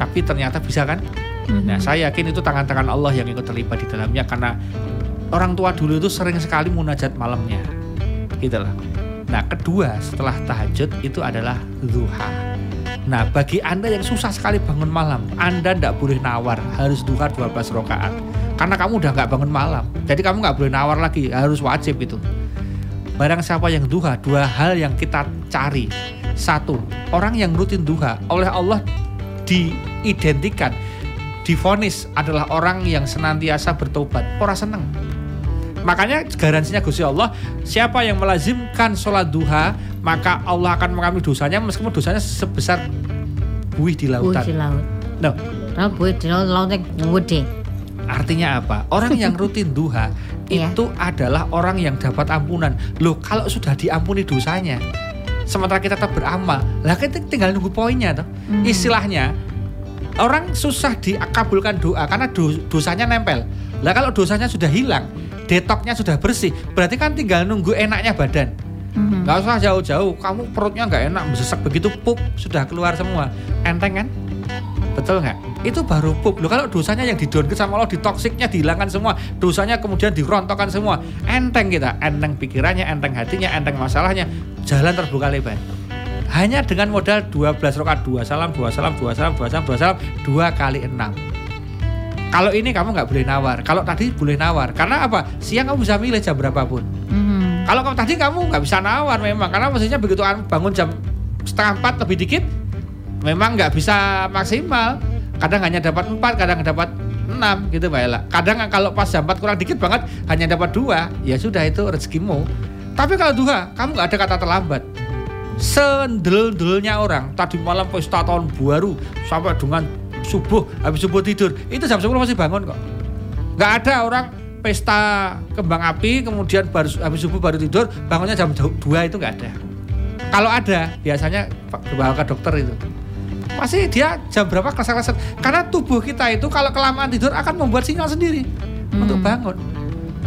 Tapi ternyata bisa kan? Mm-hmm. Nah saya yakin itu tangan-tangan Allah yang ikut terlibat di dalamnya, karena orang tua dulu itu sering sekali munajat malamnya. Itulah. Nah kedua setelah tahajud itu adalah duha. Nah, bagi Anda yang susah sekali bangun malam, Anda tidak boleh nawar, harus duha dua belas rakaat. Karena kamu udah nggak bangun malam, jadi kamu nggak boleh nawar lagi, harus wajib itu. Barang siapa yang duha, dua hal yang kita cari. Satu, orang yang rutin duha oleh Allah diidentikan, divonis adalah orang yang senantiasa bertobat. Ora seneng. Makanya garansinya Gusti Allah, siapa yang melazimkan sholat duha, maka Allah akan mengampuni dosanya meskipun dosanya sebesar buih di lautan. Buih di laut. No. Nah, buih di laut gede. Artinya apa? Orang yang rutin duha itu yeah. adalah orang yang dapat ampunan. Loh, kalau sudah diampuni dosanya, sementara kita tetap beramal, lah kita tinggal nunggu poinnya toh. Hmm. Istilahnya orang susah dikabulkan doa karena do- dosanya nempel. Lah kalau dosanya sudah hilang, detoknya sudah bersih, berarti kan tinggal nunggu enaknya badan. Mm-hmm. Gak usah jauh-jauh, kamu perutnya gak enak, sesek begitu pup, sudah keluar semua. Enteng kan? Betul gak? Itu baru pup. Loh, kalau dosanya yang didowngrade sama Allah, ditoksiknya dihilangkan semua, dosanya kemudian dirontokkan semua, enteng kita, enteng pikirannya, enteng hatinya, enteng masalahnya, jalan terbuka lebar. Hanya dengan modal dua belas rakaat, dua salam, dua salam, dua salam, dua salam, dua salam, dua kali enam. Kalau ini kamu gak boleh nawar, kalau tadi boleh nawar. Karena apa? Siang kamu bisa milih jam berapapun. Mm-hmm. Kalau tadi kamu gak bisa nawar memang, karena maksudnya begitu bangun jam setengah empat lebih dikit, memang gak bisa maksimal. Kadang hanya dapat empat, kadang dapat enam gitu Mbak Ella. Kadang kalau pas jam empat kurang dikit banget, hanya dapat dua. Ya sudah, itu rezekimu. Tapi kalau duha, kamu gak ada kata terlambat. Sendel-delnya orang tadi malam pesta tahun baru sampai dengan subuh, habis subuh tidur itu jam sepuluh masih bangun kok. Gak ada orang pesta kembang api kemudian baru, habis subuh baru tidur bangunnya jam dua, itu gak ada. Kalau ada biasanya bawa ke dokter itu. Masih dia jam berapa kelas-kelas, karena tubuh kita itu kalau kelamaan tidur akan membuat sinyal sendiri hmm. untuk bangun.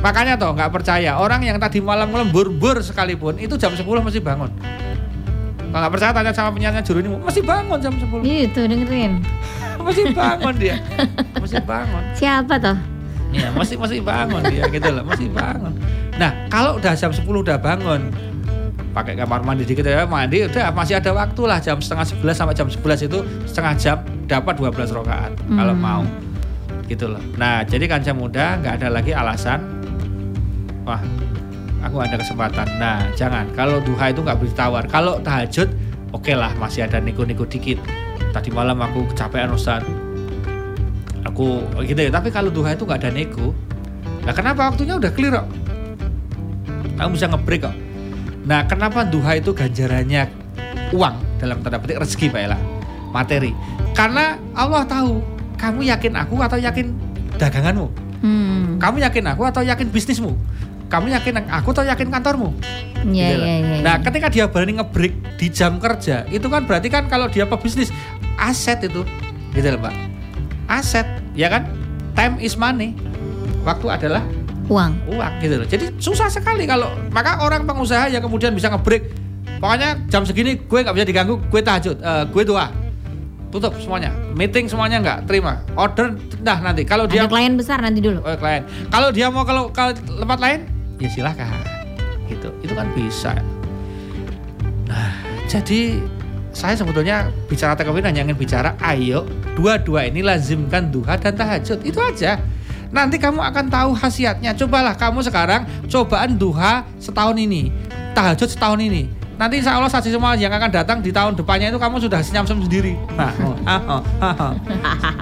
Makanya toh gak percaya orang yang tadi malam lembur-bur sekalipun itu jam sepuluh masih bangun. Kalau nggak percaya tanya sama penyiarnya Jeronimo, masih bangun jam sepuluh. Itu dengerin. Masih bangun dia, masih bangun. Siapa toh? Ya masih masih bangun dia, gitu loh, masih bangun. Nah kalau udah jam sepuluh udah bangun, pakai kamar mandi dikit ya mandi, udah masih ada waktu lah jam setengah sebelas sampai jam sebelas itu setengah jam dapat dua belas rakaat hmm. kalau mau, gitu loh. Nah jadi kanca muda nggak ada lagi alasan, wah. Aku ada kesempatan. Nah, jangan. Kalau duha itu nggak boleh ditawar. Kalau tahajud, oke okay lah, masih ada nego-nego dikit. Tadi malam aku kecapean Ustaz. Aku gitu ya. Tapi kalau duha itu nggak ada nego. Nah, kenapa waktunya udah clear kok? Kamu bisa nge-break kok. Nah, kenapa duha itu ganjarannya uang dalam tanda petik rezeki, Pak Ella, materi? Karena Allah tahu kamu yakin aku atau yakin daganganmu. Hmm. Kamu yakin aku atau yakin bisnismu? Kamu yakin aku atau yakin kantormu? Iya, iya, iya. Nah, ketika dia berani nge-break di jam kerja, itu kan berarti kan kalau dia pebisnis, aset itu. Gitu loh, Pak. Aset, ya kan? Time is money. Waktu adalah uang. Uang, gitu loh. Jadi susah sekali kalau maka orang pengusaha yang kemudian bisa nge-break. Pokoknya jam segini gue enggak bisa diganggu, gue tahajud, uh, gue doa. Tutup semuanya, meeting semuanya enggak terima, order dah nanti. Kalau dia ada klien besar nanti dulu. Oh, klien. Kalau dia mau kalau ke tempat lain ya silahkan gitu, itu kan bisa. Nah jadi saya sebetulnya bicara tekawin hanya ingin bicara, ayo dua-dua ini lazimkan duha dan tahajud, itu aja. Nanti kamu akan tahu khasiatnya. Cobalah kamu sekarang cobaan duha setahun ini, tahajud setahun ini, nanti insya Allah saksi semua yang akan datang di tahun depannya itu kamu sudah senyum-senyum sendiri. Nah, oh, oh, oh, oh.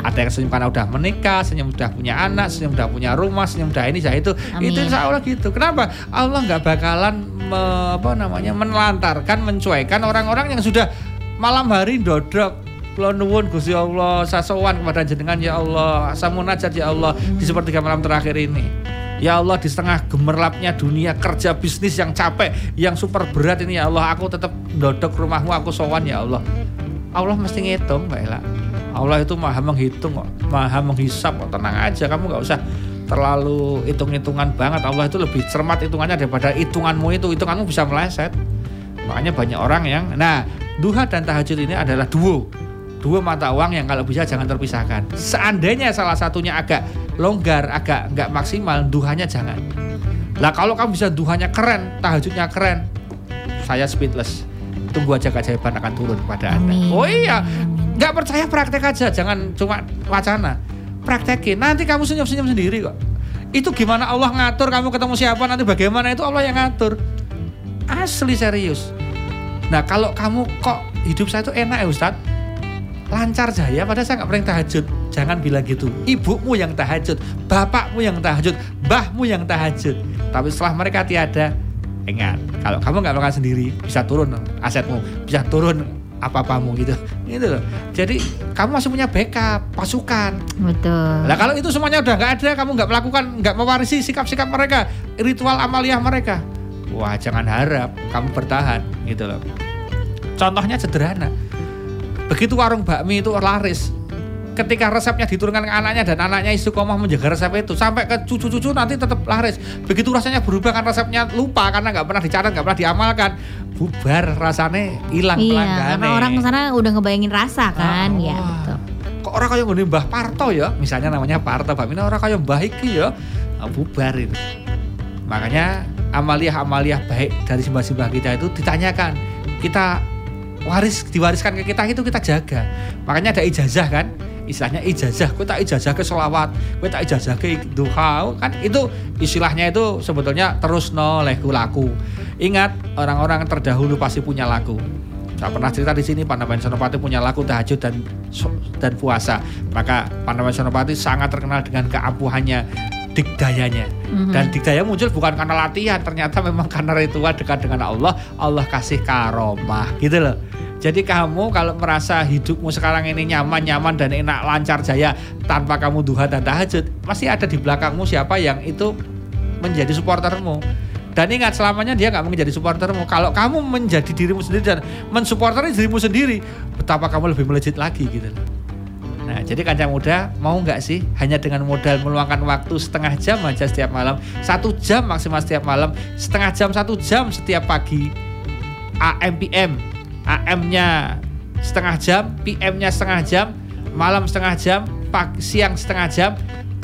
Ada yang senyum karena udah menikah, senyum udah punya anak, senyum udah punya rumah, senyum udah ini, udah itu. Amin. Itu insya Allah gitu. Kenapa? Allah gak bakalan me, apa namanya, menelantarkan, mencuaikan orang-orang yang sudah malam hari ndodok. Kula nuwun Gusti Allah, sasowan kepada jenengan ya Allah, asa munajat ya Allah di sepertiga malam terakhir ini. Ya Allah, di setengah gemerlapnya dunia kerja bisnis yang capek, yang super berat ini ya Allah, aku tetap ndodok rumahmu, aku sowan ya Allah. Allah mesti ngitung, Mbak Ella. Allah itu maha menghitung kok, maha menghisap kok. Tenang aja, kamu gak usah terlalu hitung-hitungan banget. Allah itu lebih cermat hitungannya daripada hitunganmu itu. Hitunganmu bisa meleset. Makanya banyak orang yang, nah, duha dan tahajud ini adalah duo. Dua mata uang yang kalau bisa jangan terpisahkan. Seandainya salah satunya agak longgar, agak enggak maksimal, duhanya jangan. Lah kalau kamu bisa duhanya keren, tahajudnya keren, saya speechless. Tunggu aja keajaiban akan turun kepada Anda. Oh iya, enggak percaya praktek aja, jangan cuma wacana. Praktekin, nanti kamu senyum-senyum sendiri kok. Itu gimana Allah ngatur, kamu ketemu siapa nanti bagaimana itu Allah yang ngatur. Asli serius. Nah kalau kamu kok hidup saya itu enak ya Ustadz, lancar jaya padahal saya gak pernah tahajud. Jangan bilang gitu, ibumu yang tahajud, bapakmu yang tahajud, mbahmu yang tahajud. Tapi setelah mereka tiada, ingat, kalau kamu gak makan sendiri, bisa turun asetmu, bisa turun apa-apamu gitu. Gitu loh. Jadi kamu masih punya backup, pasukan. Betul. Nah kalau itu semuanya udah gak ada, kamu gak melakukan, gak mewarisi sikap-sikap mereka, ritual amaliah mereka, wah jangan harap kamu bertahan gitu loh. Contohnya sederhana, begitu warung bakmi itu laris, ketika resepnya diturunkan ke anaknya dan anaknya istiqomah menjaga resep itu sampai ke cucu-cucu nanti tetap laris. Begitu rasanya berubah kan resepnya lupa karena nggak pernah dicatat, nggak pernah diamalkan, bubar rasanya, hilang iya, pelanggannya. Karena orang kesana udah ngebayangin rasa kan, oh, ya. Betul. Kok orang kayak gini Mbah Parto ya, misalnya namanya Parto, bakmina orang kayak Mbah Iki ya, bubar itu. Makanya amaliah-amaliah baik dari simbah-simbah kita itu ditanyakan, kita waris diwariskan ke kita itu kita jaga. Makanya ada ijazah kan, istilahnya ijazah, kowe tak ijazah ke selawat, kowe tak ijazah ke duha kan, itu istilahnya itu sebetulnya terusno lehku laku. Ingat, orang-orang terdahulu pasti punya laku. Saya pernah cerita di sini, Panawa Senopati punya laku tahajud dan dan puasa. Maka Panawa Senopati sangat terkenal dengan keampuhannya, dikdayanya. Mm-hmm. Dan dikdaya muncul bukan karena latihan, ternyata memang karena ritual dekat dengan Allah, Allah kasih karomah gitu loh. Jadi kamu kalau merasa hidupmu sekarang ini nyaman-nyaman dan enak, lancar jaya tanpa kamu duha dan tahajud, pasti ada di belakangmu siapa yang itu menjadi supportermu. Dan ingat, selamanya dia gak menjadi supportermu. Kalau kamu menjadi dirimu sendiri dan mensupporteri dirimu sendiri, betapa kamu lebih melejit lagi gitu loh. Nah, jadi kancah muda mau nggak sih hanya dengan modal meluangkan waktu setengah jam aja setiap malam, satu jam maksimal setiap malam, setengah jam satu jam setiap pagi, A M P M, A M-nya setengah jam, P M-nya setengah jam, malam setengah jam, pagi, siang setengah jam,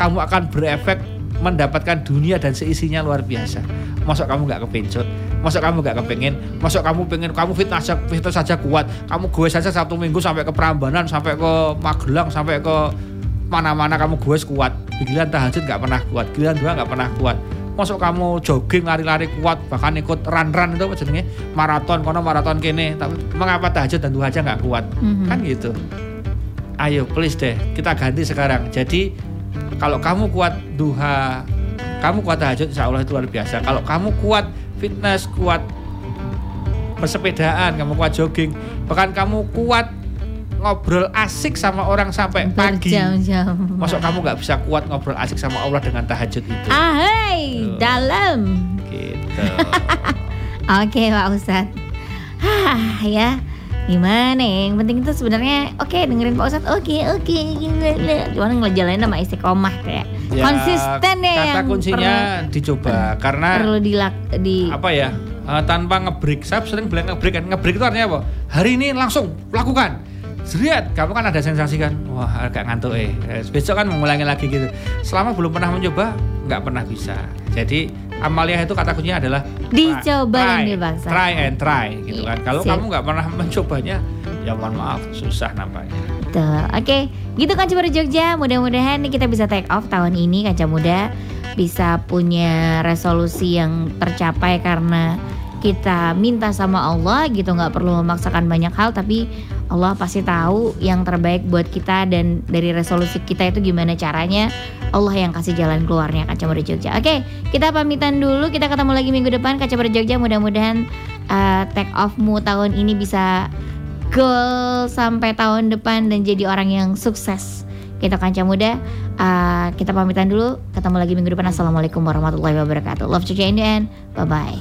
kamu akan berefek mendapatkan dunia dan seisinya luar biasa. Masuk kamu nggak kepencut, masuk kamu nggak kepengen, masuk kamu pengen, kamu fitnah saja, fitnah saja kuat, kamu gue saja Sabtu Minggu sampai ke Prambanan, sampai ke Magelang, sampai ke mana-mana kamu gue kuat. Giliran tahajud nggak pernah kuat, giliran dua nggak pernah kuat. Masuk kamu jogging lari-lari kuat, bahkan ikut run-run itu jenenge maraton kono maraton kene, tapi mengapa tahajud dan duha aja nggak kuat, mm-hmm. kan gitu. Ayo please deh, kita ganti sekarang. Jadi kalau kamu kuat duha, kamu kuat tahajud, insya Allah itu luar biasa. Kalau kamu kuat fitness, kuat bersepedaan, kamu kuat jogging, bahkan kamu kuat ngobrol asik sama orang sampai pagi, berjam-jam. Masuk kamu gak bisa kuat ngobrol asik sama Allah dengan tahajud itu. Ahai, tuh. Dalam. Gitu. Oke Pak Ustadz. Hah ya, gimana yang penting itu sebenarnya oke okay, dengerin Pak Ustadz. Oke, oke. Cuman ngejalanin sama istiqomah kayak. Ya, konsisten ya kata yang kuncinya perlu, dicoba per, karena perlu dilak, di apa ya uh, tanpa ngebreak. Saya sering bilang ngebreak kan, ngebreak itu artinya apa, hari ini langsung lakukan seriat, kamu kan ada sensasi kan, wah agak ngantuk eh besok kan mengulangi lagi gitu. Selama belum pernah mencoba nggak pernah bisa. Jadi amaliah itu kata kuncinya adalah dicoba dan dibaksa, try and try gitu kan. Kalau kamu nggak pernah mencobanya, ya mohon maaf susah nampaknya. Betul, oke okay. Gitu Kaca Muda Jogja, mudah-mudahan kita bisa take off tahun ini. Kaca Muda bisa punya resolusi yang tercapai karena kita minta sama Allah gitu, gak perlu memaksakan banyak hal, tapi Allah pasti tahu yang terbaik buat kita. Dan dari resolusi kita itu gimana caranya, Allah yang kasih jalan keluarnya. Kaca Muda Jogja, oke kita pamitan dulu, kita ketemu lagi minggu depan. Kaca Muda Jogja, mudah-mudahan uh, take offmu tahun ini bisa goal sampai tahun depan dan jadi orang yang sukses. Kita Kanca Muda, uh, kita pamitan dulu, ketemu lagi minggu depan. Assalamualaikum warahmatullahi wabarakatuh. Love Jogja in the end, bye bye.